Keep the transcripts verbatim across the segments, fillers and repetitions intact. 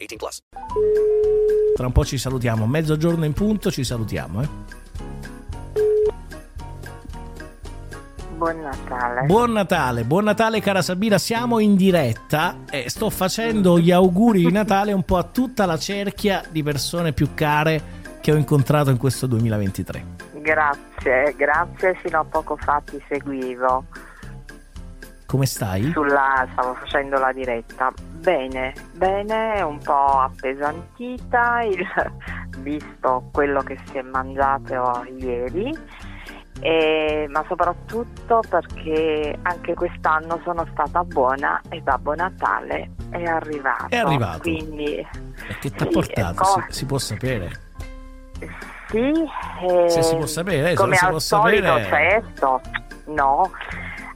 eighteen plus. Tra un po' ci salutiamo. Mezzogiorno in punto ci salutiamo. Eh? Buon Natale. Buon Natale. Buon Natale, cara Sabina. Siamo in diretta e sto facendo gli auguri di Natale un po' a tutta la cerchia di persone più care che ho incontrato in questo duemilaventitré. Grazie, grazie, fino a poco fa ti seguivo. Come stai? Sulla, stavo facendo la diretta. Bene, bene, un po' appesantita, il, visto quello che si è mangiato ieri, e, ma soprattutto perché anche quest'anno sono stata buona e Babbo Natale è arrivato. È arrivato. Quindi, e che ti ha sì, portato? Si, si può sapere? Sì, eh, se si può sapere, come se al può solito, sapere... certo, no.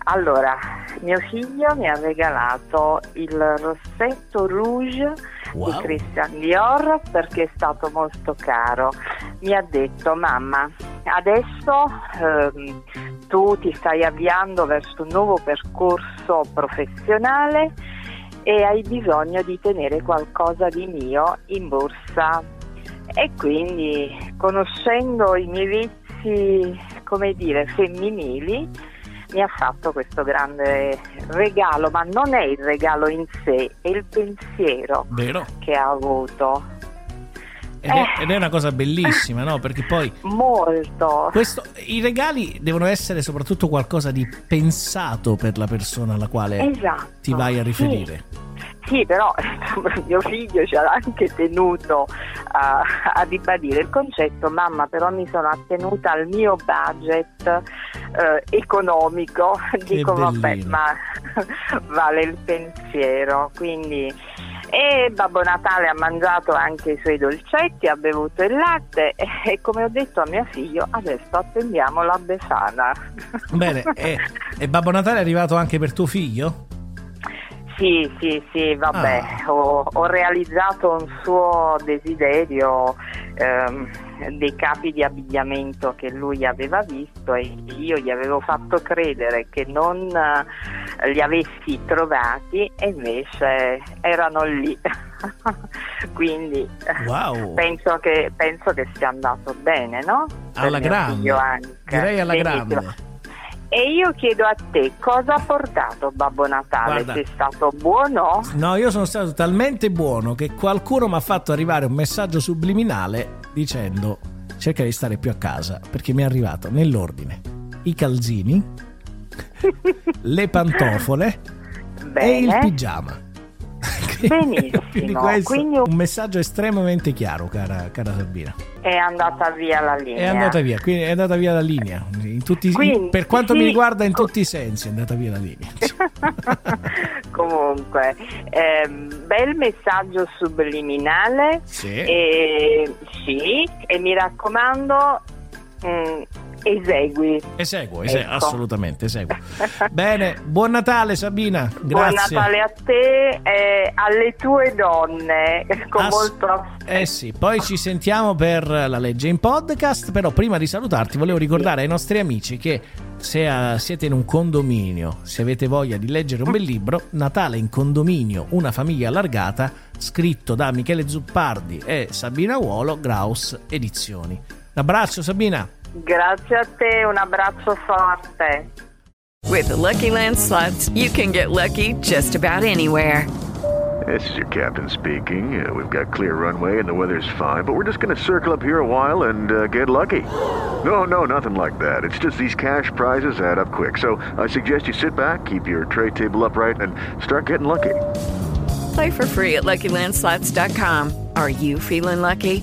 Allora, mio figlio mi ha regalato il rossetto rouge, wow, di Christian Dior perché è stato molto caro. Mi ha detto: mamma, adesso ehm, tu ti stai avviando verso un nuovo percorso professionale e hai bisogno di tenere qualcosa di mio in borsa. E quindi, conoscendo i miei vizi, come dire, femminili, mi ha fatto questo grande regalo, ma non è il regalo in sé, è il pensiero, vero, che ha avuto. Ed è, eh. ed è una cosa bellissima, no? Perché poi molto questo, i regali devono essere soprattutto qualcosa di pensato per la persona alla quale, esatto, ti vai a riferire. Sì. Sì, però mio figlio ci ha anche tenuto a, a ribadire il concetto: mamma, però mi sono attenuta al mio budget eh, economico. Che dico, bellino. Vabbè, ma vale il pensiero, quindi. E Babbo Natale ha mangiato anche i suoi dolcetti, ha bevuto il latte e, e come ho detto a mio figlio, adesso attendiamo la Befana. Bene, e, e Babbo Natale è arrivato anche per tuo figlio? Sì, sì, sì, vabbè, ah. ho, ho realizzato un suo desiderio ehm, dei capi di abbigliamento che lui aveva visto e io gli avevo fatto credere che non eh, li avessi trovati e invece erano lì, quindi wow. penso, che, penso che sia andato bene, no? Alla grande, anche. Direi alla grande. E io chiedo a te, cosa ha portato Babbo Natale? Guarda, sei stato buono? No, io sono stato talmente buono che qualcuno mi ha fatto arrivare un messaggio subliminale dicendo: cerca di stare più a casa, perché mi è arrivato nell'ordine i calzini, le pantofole e il pigiama. Benissimo, questo, quindi un messaggio estremamente chiaro, cara, cara Sabina. È andata via la linea. È andata via, quindi è andata via la linea. In tutti, quindi, per quanto sì. mi riguarda, in tutti i sensi è andata via la linea. Comunque, eh, bel messaggio subliminale. Sì. E, sì, e mi raccomando. Mh, Esegui. Eseguo, eseguo ecco. Assolutamente eseguo. Bene, buon Natale Sabina. Grazie. Buon Natale a te e alle tue donne. Con Ass- molto affetto. Eh sì, poi ci sentiamo per la legge in podcast. Però prima di salutarti volevo ricordare ai nostri amici che se siete in un condominio, se avete voglia di leggere un bel libro, Natale in condominio, una famiglia allargata, scritto da Michele Zuppardi e Sabina Vuolo, Graus Edizioni. Un abbraccio Sabina. Grazie a te, un abbraccio forte. With the Lucky Landslots, you can get lucky just about anywhere. This is your captain speaking. Uh, we've got clear runway and the weather's fine, but we're just going to circle up here a while and uh, get lucky. No, no, nothing like that. It's just these cash prizes add up quick. So I suggest you sit back, keep your tray table upright, and start getting lucky. Play for free at Lucky Land Slots dot com. Are you feeling lucky?